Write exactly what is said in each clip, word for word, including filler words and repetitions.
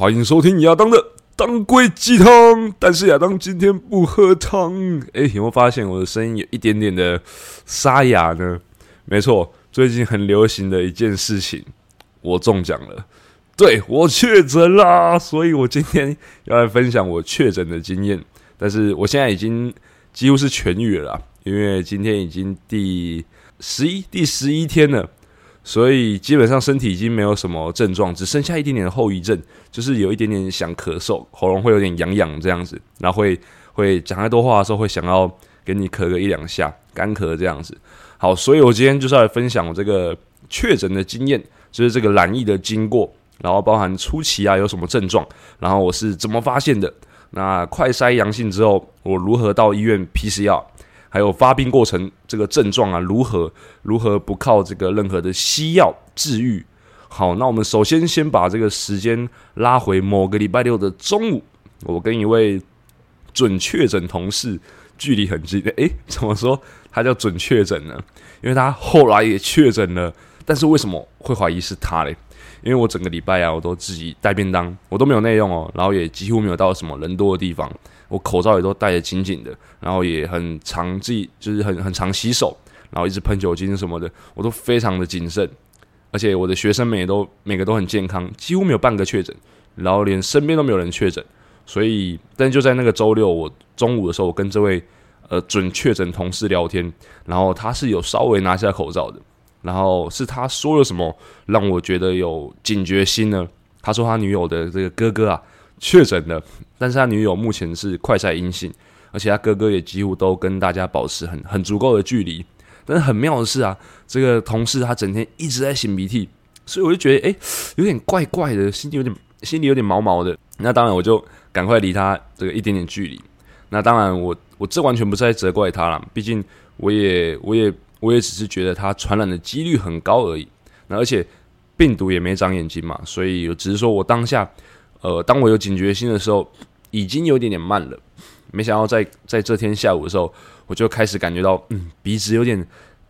欢迎收听亚当的当归鸡汤，但是亚当今天不喝汤。哎，有没有发现我的声音有一点点的沙哑呢？没错，最近很流行的一件事情，我中奖了，对，我确诊啦，所以我今天要来分享我确诊的经验。但是我现在已经几乎是痊愈了啦，因为今天已经第十一第十一天了。所以基本上身体已经没有什么症状，只剩下一点点的后遗症，就是有一点点想咳嗽，喉咙会有点痒痒这样子，然后会会讲太多话的时候会想要给你咳个一两下，干咳这样子。好，所以我今天就是要来分享我这个确诊的经验，就是这个染疫的经过，然后包含初期啊有什么症状，然后我是怎么发现的，那快筛阳性之后我如何到医院 P C R。还有发病过程这个症状啊，如何如何不靠这个任何的西药治愈？好，那我们首先先把这个时间拉回某个礼拜六的中午，我跟一位准确诊同事距离很近。诶，怎么说他叫准确诊呢？因为他后来也确诊了，但是为什么会怀疑是他嘞？因为我整个礼拜啊，我都自己带便当，我都没有内用哦，然后也几乎没有到什么人多的地方，我口罩也都戴得紧紧的，然后也很常自己就是很很常洗手，然后一直喷酒精什么的，我都非常的谨慎，而且我的学生们也都每个都很健康，几乎没有半个确诊，然后连身边都没有人确诊，所以但就在那个周六我中午的时候，我跟这位呃准确诊同事聊天，然后他是有稍微拿下口罩的。然后是他说了什么让我觉得有警觉心呢？他说他女友的这个哥哥啊确诊了，但是他女友目前是快筛阴性，而且他哥哥也几乎都跟大家保持很很足够的距离。但是很妙的是啊，这个同事他整天一直在擤鼻涕，所以我就觉得哎有点怪怪的，心里有点心里有点毛毛的。那当然我就赶快离他这个一点点距离。那当然我我这完全不是在责怪他啦，毕竟我也我也。我也只是觉得它传染的几率很高而已，那而且病毒也没长眼睛嘛，所以只是说我当下，呃，当我有警觉心的时候，已经有点点慢了。没想到在在这天下午的时候，我就开始感觉到，嗯，鼻子有点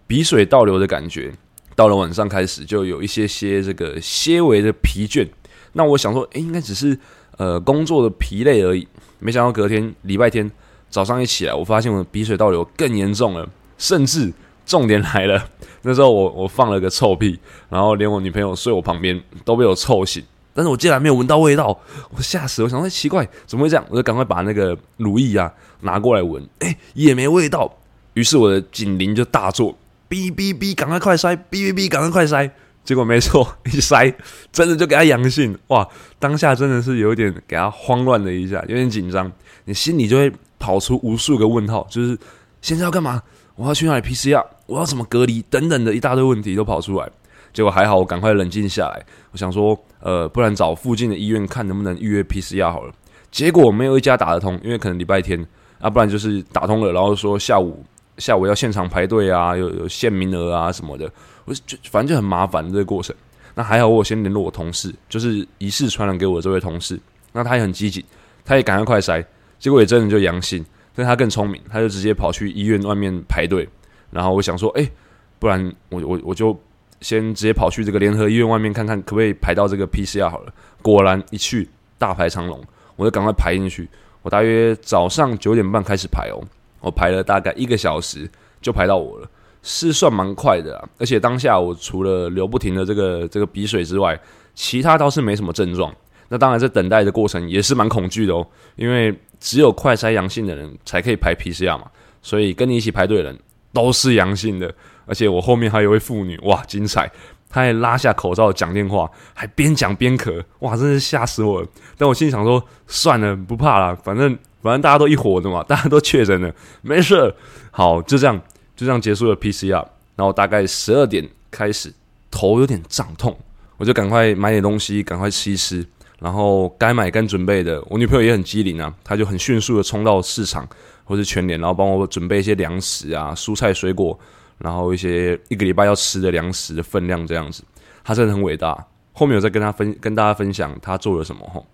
鼻水倒流的感觉。到了晚上开始就有一些些这个些微的疲倦。那我想说，哎、欸，应该只是呃工作的疲累而已。没想到隔天礼拜天早上一起来，我发现我的鼻水倒流更严重了，甚至。重点来了，那时候我我放了个臭屁，然后连我女朋友睡我旁边都被我臭醒，但是我竟然没有闻到味道，我吓死！我想说奇怪，怎么会这样？我就赶快把那个乳液啊拿过来闻，哎、欸，也没味道。于是我的警铃就大作，哔哔哔，赶快快塞，哔哔哔，赶快快塞。结果没错，一塞真的就给他阳性，哇！当下真的是有点给他慌乱了一下，有点紧张，你心里就会跑出无数个问号，就是现在要干嘛？我要去哪里 P C R？ 我要怎么隔离？等等的一大堆问题都跑出来。结果还好，我赶快冷静下来。我想说，呃，不然找附近的医院看能不能预约 P C R 好了。结果没有一家打得通，因为可能礼拜天啊，不然就是打通了，然后说下午下午要现场排队啊，有有限名额啊什么的。我就反正就很麻烦这个过程。那还好，我先联络我同事，就是疑似传染给我的这位同事。那他也很积极，他也赶快快筛，结果也真的就阳性。但他更聪明，他就直接跑去医院外面排队。然后我想说，哎、欸，不然我我我就先直接跑去这个联合医院外面看看，可不可以排到这个 P C R 好了。果然一去大排长龙，我就赶快排进去。我大约早上九点半开始排哦，我排了大概一个小时就排到我了，是算蛮快的啦。而且当下我除了流不停的这个这个鼻水之外，其他倒是没什么症状。那当然，在等待的过程也是蛮恐惧的哦，因为只有快筛阳性的人才可以排 P C R 嘛，所以跟你一起排队的人都是阳性的。而且我后面还有一位妇女，哇，精彩！她还拉下口罩讲电话，还边讲边咳，哇，真是吓死我了。但我心里想说，算了，不怕啦，反正反正大家都一伙的嘛，大家都确诊了，没事。好，就这样就这样结束了 P C R， 然后大概十二点开始，头有点胀痛，我就赶快买点东西，赶快吃一吃。然后该买该准备的，我女朋友也很机灵啊，她就很迅速的冲到市场或是全联，然后帮我准备一些粮食啊、蔬菜、水果，然后一些一个礼拜要吃的粮食的分量这样子。她真的很伟大。后面有再跟她分跟大家分享她做了什么吼。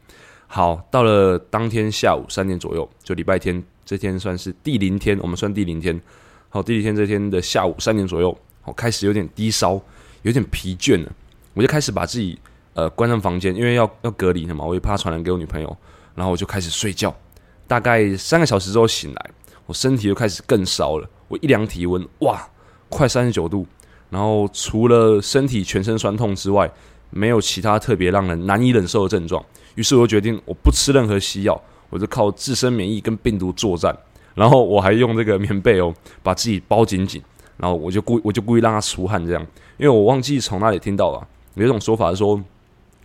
好，到了当天下午三点左右，就礼拜天这天算是第零天，我们算第零天。好，第零天这天的下午三点左右，我开始有点低烧，有点疲倦了，我就开始把自己呃关上房间，因为要要隔离的嘛，我也怕传染给我女朋友，然后我就开始睡觉。大概三个小时之后醒来，我身体就开始更烧了，我一量体温，哇，快三十九度。然后除了身体全身酸痛之外，没有其他特别让人难以忍受的症状。于是我就决定，我不吃任何西药，我就靠自身免疫跟病毒作战。然后我还用这个棉被哦，把自己包紧紧。然后我就故意我就故意让他出汗这样，因为我忘记从那里听到了有一种说法是说，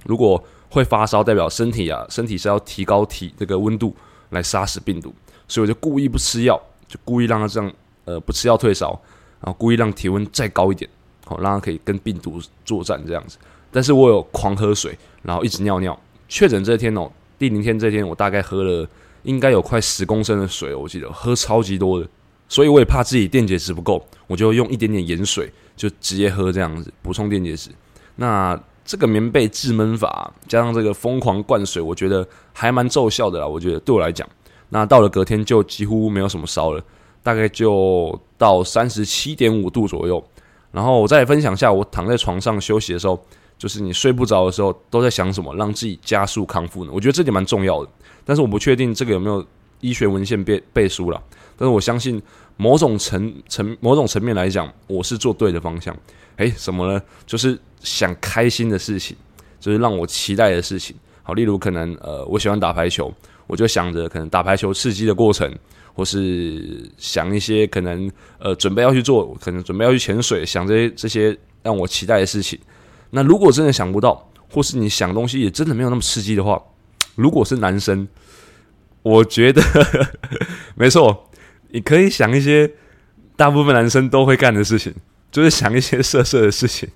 如果会发烧，代表身体啊身体是要提高体这个温度来杀死病毒，所以我就故意不吃药，就故意让他这样呃不吃药退烧，然后故意让体温再高一点，好、哦、让他可以跟病毒作战这样子。但是我有狂喝水，然后一直尿尿。确诊这天哦，第零天这天我大概喝了应该有快十公升的水，我记得喝超级多的。所以我也怕自己电解质不够，我就用一点点盐水就直接喝这样子补充电解质。那这个棉被治闷法加上这个疯狂灌水，我觉得还蛮奏效的啦。我觉得对我来讲，那到了隔天就几乎没有什么烧了，大概就到 三十七点五 度左右。然后我再来分享一下，我躺在床上休息的时候，就是你睡不着的时候都在想什么，让自己加速康复呢？我觉得这点蛮重要的，但是我不确定这个有没有医学文献背背书啦，但是我相信某种层层某种层面来讲，我是做对的方向。哎，什么呢？就是想开心的事情，就是让我期待的事情。好，例如可能呃，我喜欢打排球，我就想着可能打排球刺激的过程，或是想一些可能呃准备要去做，可能准备要去潜水，想这些这些让我期待的事情。那如果真的想不到，或是你想东西也真的没有那么刺激的话，如果是男生。我觉得没错，你可以想一些大部分男生都会干的事情，就是想一些色色的事情。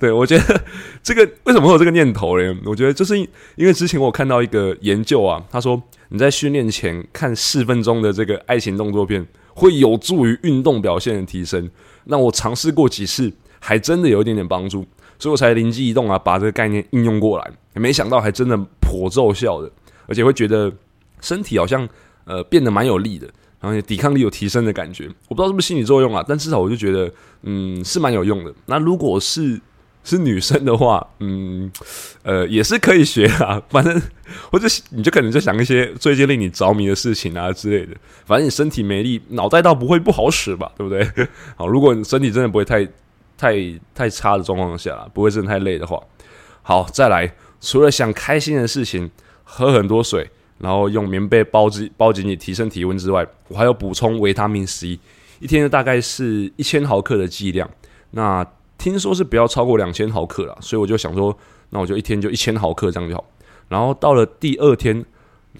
对，我觉得这个为什么会有这个念头呢？我觉得就是因为之前我有看到一个研究啊，他说你在训练前看四分钟的这个爱情动作片，会有助于运动表现的提升。那我尝试过几次，还真的有一点点帮助，所以我才灵机一动啊，把这个概念应用过来。没想到还真的颇奏效的，而且会觉得。身体好像呃变得蛮有力的，然后也抵抗力有提升的感觉。我不知道是不是心理作用啊，但至少我就觉得嗯是蛮有用的。那如果是是女生的话，嗯呃也是可以学啊，反正或者你就可能就想一些最近令你着迷的事情啊之类的。反正你身体没力，脑袋倒不会不好使吧，对不对？好，如果你身体真的不会太太太差的状况下啦，不会真的太累的话，好，再来，除了想开心的事情，喝很多水。然后用棉被包紧包紧你提升体温之外，我还要补充维他命 C， 一天大概是一千毫克的剂量。那听说是不要超过两千毫克啦，所以我就想说，那我就一天就一千毫克这样就好。然后到了第二天，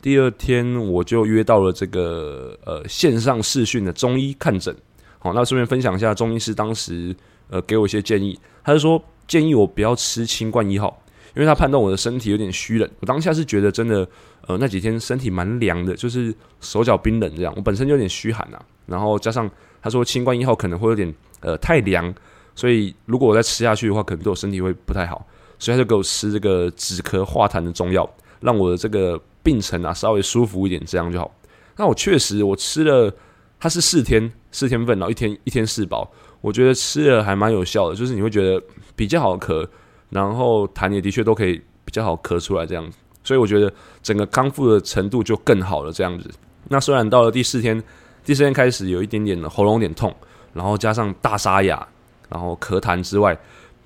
第二天我就约到了这个呃线上视讯的中医看诊。好，那顺便分享一下中医师当时呃给我一些建议，他是说建议我不要吃清冠一号。因为他判断我的身体有点虚冷，我当下是觉得真的，呃，那几天身体蛮凉的，就是手脚冰冷这样。我本身就有点虚寒啊，然后加上他说清冠一号可能会有点呃太凉，所以如果我再吃下去的话，可能对我身体会不太好，所以他就给我吃这个止咳化痰的中药，让我的这个病程啊稍微舒服一点，这样就好。那我确实我吃了，它是四天四天份，然后一天一天四包，我觉得吃了还蛮有效的，就是你会觉得比较好咳。然后痰也的确都可以比较好咳出来这样子，所以我觉得整个康复的程度就更好了这样子。那虽然到了第四天，第四天开始有一点点喉咙有点痛，然后加上大沙哑，然后咳痰之外，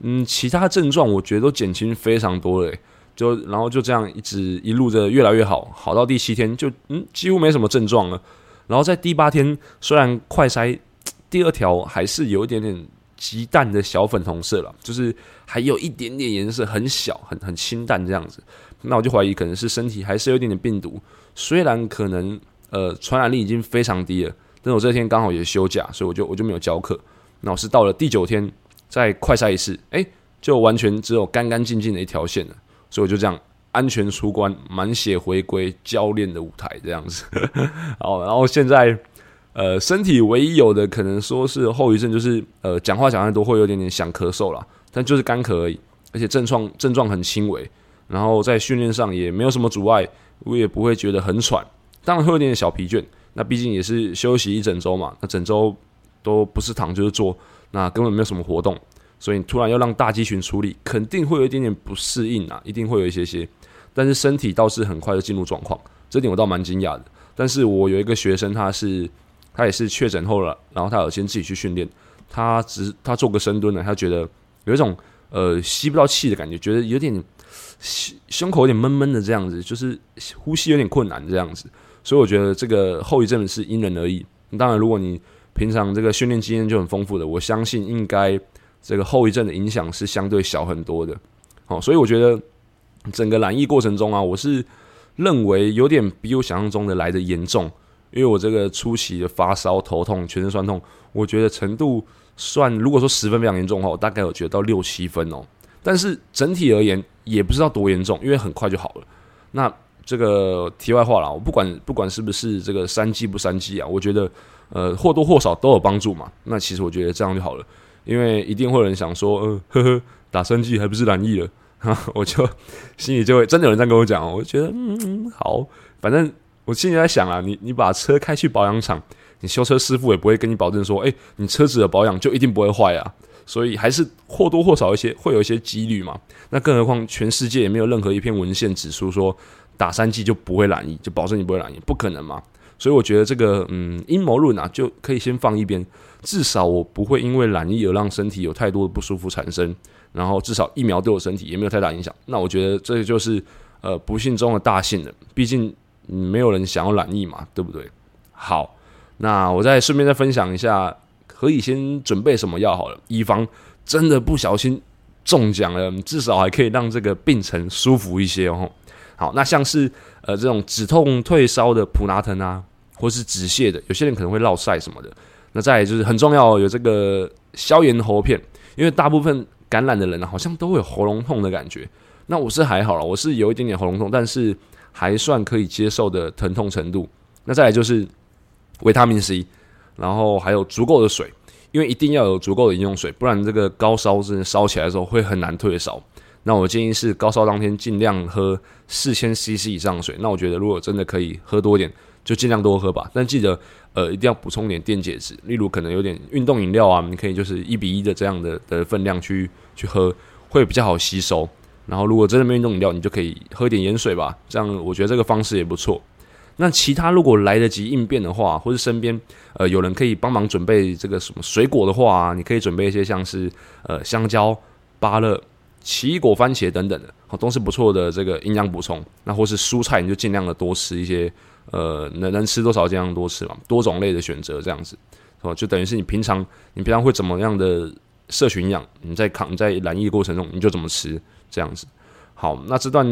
嗯，其他症状我觉得都减轻非常多了，就然后就这样一直一路的越来越好，好到第七天就嗯几乎没什么症状了。然后在第八天，虽然快筛第二条还是有一点点。极淡的小粉红色啦，就是还有一点点颜色，很小，很很清淡这样子。那我就怀疑可能是身体还是有一点点病毒，虽然可能呃传染力已经非常低了，但我这天刚好也休假，所以我就我就没有教课。那我是到了第九天再快筛一次，哎，就完全只有干干净净的一条线了，所以我就这样安全出关，满血回归教练的舞台这样子。好，然后现在。呃，身体唯一有的可能说是后遗症，就是呃，讲话讲太多会有点点想咳嗽啦，但就是干咳而已，而且症状症状很轻微，然后在训练上也没有什么阻碍，我也不会觉得很喘，当然会有点小疲倦，那毕竟也是休息一整周嘛，那整周都不是躺就是坐，那根本没有什么活动，所以你突然要让大肌群处理，肯定会有一点点不适应啊，一定会有一些些。但是身体倒是很快就进入状况，这点我倒蛮惊讶的。但是我有一个学生，他是他也是确诊后了，然后他有先自己去训练，他只他做个深蹲呢，他觉得有一种呃吸不到气的感觉，觉得有点胸口有点闷闷的这样子，就是呼吸有点困难这样子。所以我觉得这个后遗症是因人而异。当然，如果你平常这个训练经验就很丰富的，我相信应该这个后遗症的影响是相对小很多的。好，所以我觉得整个染疫过程中啊，我是认为有点比我想象中的来的严重，因为我这个初期的发烧、头痛、全身酸痛，我觉得程度算，如果说十分非常严重的话，我大概有觉得到六七分哦。但是整体而言也不知道多严重，因为很快就好了。那这个题外话啦，我不管不管是不是这个三剂不三剂啊，我觉得呃或多或少都有帮助嘛。那其实我觉得这样就好了，因为一定会有人想说，嗯、呃、呵呵，打三剂还不是染疫了。我就心里就会真的有人在跟我讲、哦，我觉得嗯好，反正我心里在想啊，你你把车开去保养厂，你修车师傅也不会跟你保证说，哎、欸，你车子的保养就一定不会坏啊，所以还是或多或少一些会有一些几率嘛。那更何况全世界也没有任何一篇文献指出说打三剂就不会染疫，就保证你不会染疫，不可能嘛。所以我觉得这个嗯阴谋论啊，就可以先放一边，至少我不会因为染疫而让身体有太多的不舒服产生。然后至少疫苗对我身体也没有太大影响，那我觉得这就是呃不幸中的大幸了。毕竟、嗯、没有人想要染疫嘛，对不对？好，那我再顺便再分享一下，可以先准备什么药好了，以防真的不小心中奖了，至少还可以让这个病程舒服一些哦。好，那像是呃这种止痛退烧的普拿疼啊，或是止泻的，有些人可能会落晒什么的。那再来就是很重要，有这个消炎喉片，因为大部分感染的人好像都会有喉咙痛的感觉，那我是还好啦，我是有一点点喉咙痛，但是还算可以接受的疼痛程度。那再来就是维他命 C， 然后还有足够的水，因为一定要有足够的饮用水，不然这个高烧真的烧起来的时候会很难退烧。那我建议是高烧当天尽量喝 四千 C C 以上的水，那我觉得如果真的可以喝多一点就尽量多喝吧，但记得呃一定要补充点电解质，例如可能有点运动饮料啊，你可以就是一比一的这样的的分量去去喝，会比较好吸收。然后如果真的没运动饮料，你就可以喝点盐水吧，这样我觉得这个方式也不错。那其他如果来得及应变的话，或是身边呃有人可以帮忙准备这个什么水果的话、啊，你可以准备一些像是呃香蕉、芭乐、奇异果、番茄等等的，好，都是不错的这个营养补充。那或是蔬菜，你就尽量的多吃一些。呃，能能吃多少尽量多吃嘛，多种类的选择这样子，就等于是你平常你平常会怎么样的摄取营养，你在抗你在染疫的过程中你就怎么吃这样子。好，那这段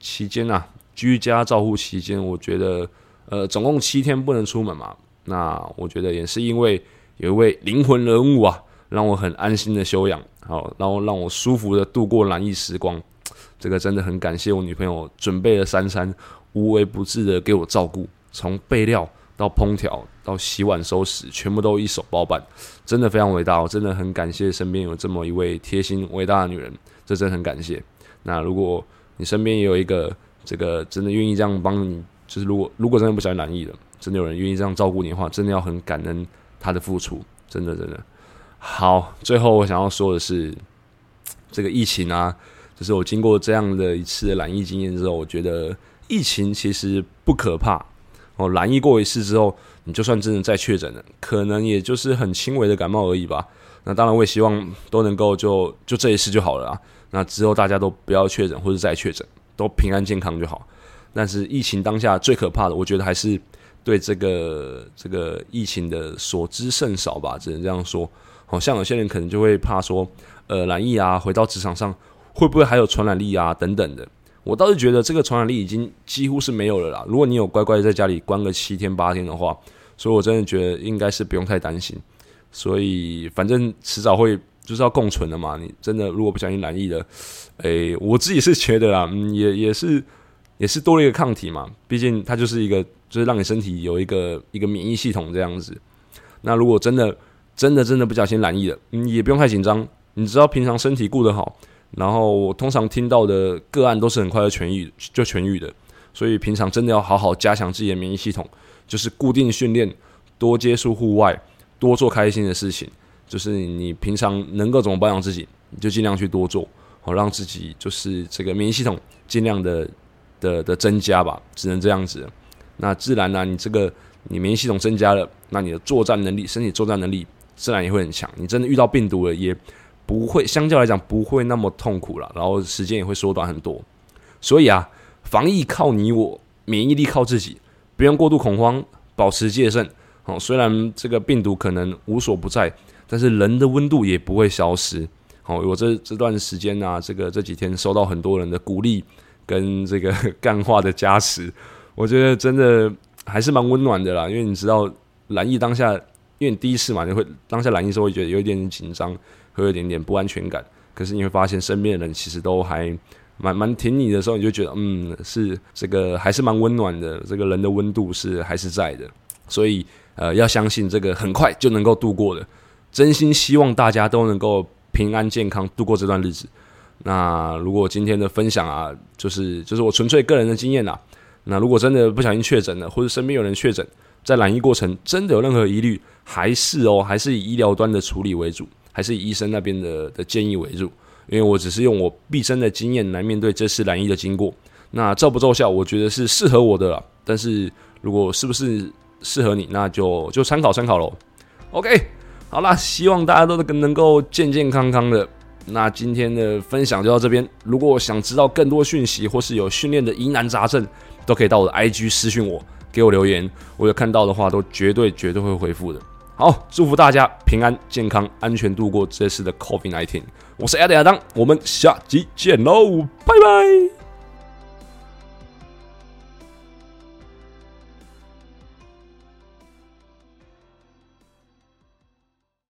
期间啊，居家照护期间，我觉得呃总共七天不能出门嘛，那我觉得也是因为有一位灵魂人物啊，让我很安心的休养，好，然后让我舒服的度过染疫时光。这个真的很感谢我女朋友准备了三餐。无微不至的给我照顾，从备料到烹调到洗碗收拾，全部都一手包办，真的非常伟大。我真的很感谢身边有这么一位贴心伟大的女人，这真的很感谢。那如果你身边也有一个这个真的愿意这样帮你，就是如果如果真的不小心染疫了，真的有人愿意这样照顾你的话，真的要很感恩她的付出，真的真的。好，最后我想要说的是，这个疫情啊，就是我经过这样的一次的染疫经验之后，我觉得。疫情其实不可怕哦，染疫过一次之后，你就算真的再确诊了，可能也就是很轻微的感冒而已吧。那当然，我也希望都能够就就这一次就好了啊。那之后大家都不要确诊或者再确诊，都平安健康就好。但是疫情当下最可怕的，我觉得还是对这个这个疫情的所知甚少吧，只能这样说。好像有些人可能就会怕说，呃，染疫啊，回到职场上会不会还有传染力啊等等的。我倒是觉得这个传染力已经几乎是没有了啦。如果你有乖乖在家里关个七天八天的话，所以我真的觉得应该是不用太担心。所以反正迟早会就是要共存的嘛。你真的如果不小心染疫了，诶，我自己是觉得啦，嗯、也也是也是多了一个抗体嘛。毕竟它就是一个就是让你身体有一个一个免疫系统这样子。那如果真的真的真的不小心染疫了，嗯、也不用太紧张。你只要平常身体顾得好。然后我通常听到的个案都是很快就痊愈，就痊愈的，所以平常真的要好好加强自己的免疫系统，就是固定训练，多接触户外，多做开心的事情，就是你平常能够怎么保养自己，你就尽量去多做，好让自己就是这个免疫系统尽量的的的增加吧，只能这样子。那自然啊，你这个你免疫系统增加了，那你的作战能力，身体作战能力自然也会很强。你真的遇到病毒了，也不会相较来讲不会那么痛苦了，然后时间也会缩短很多。所以啊，防疫靠你我，免疫力靠自己，不用过度恐慌，保持戒慎。哦，虽然这个病毒可能无所不在，但是人的温度也不会消失。哦，我 这, 这段时间啊，这个这几天收到很多人的鼓励跟这个干话的加持，我觉得真的还是蛮温暖的啦。因为你知道染疫当下，因为你第一次嘛，你会当下染疫的时候会觉得有一点紧张，会有一点点不安全感。可是你会发现身边的人其实都还蛮蛮挺你的时候，你就觉得嗯，是这个还是蛮温暖的，这个人的温度是还是在的。所以呃，要相信这个很快就能够度过的。真心希望大家都能够平安健康度过这段日子。那如果今天的分享啊，就是就是我纯粹个人的经验啦、啊。那如果真的不小心确诊了，或者身边有人确诊，在染疫过程真的有任何疑虑，还是哦，还是以医疗端的处理为主，还是以医生那边 的, 的建议为主。因为我只是用我毕生的经验来面对这次染疫的经过。那奏不奏效，我觉得是适合我的啦。但是如果是不是适合你，那就就参考参考喽。OK， 好啦，希望大家都能够健健康康的。那今天的分享就到这边。如果想知道更多讯息，或是有训练的疑难杂症，都可以到我的 I G 私讯我，给我留言，我有看到的话都绝对绝对会回复的。好，祝福大家平安健康，安全度过这次的 COVID 十九。我是 Adam 亚当，我们下集见喽，拜拜。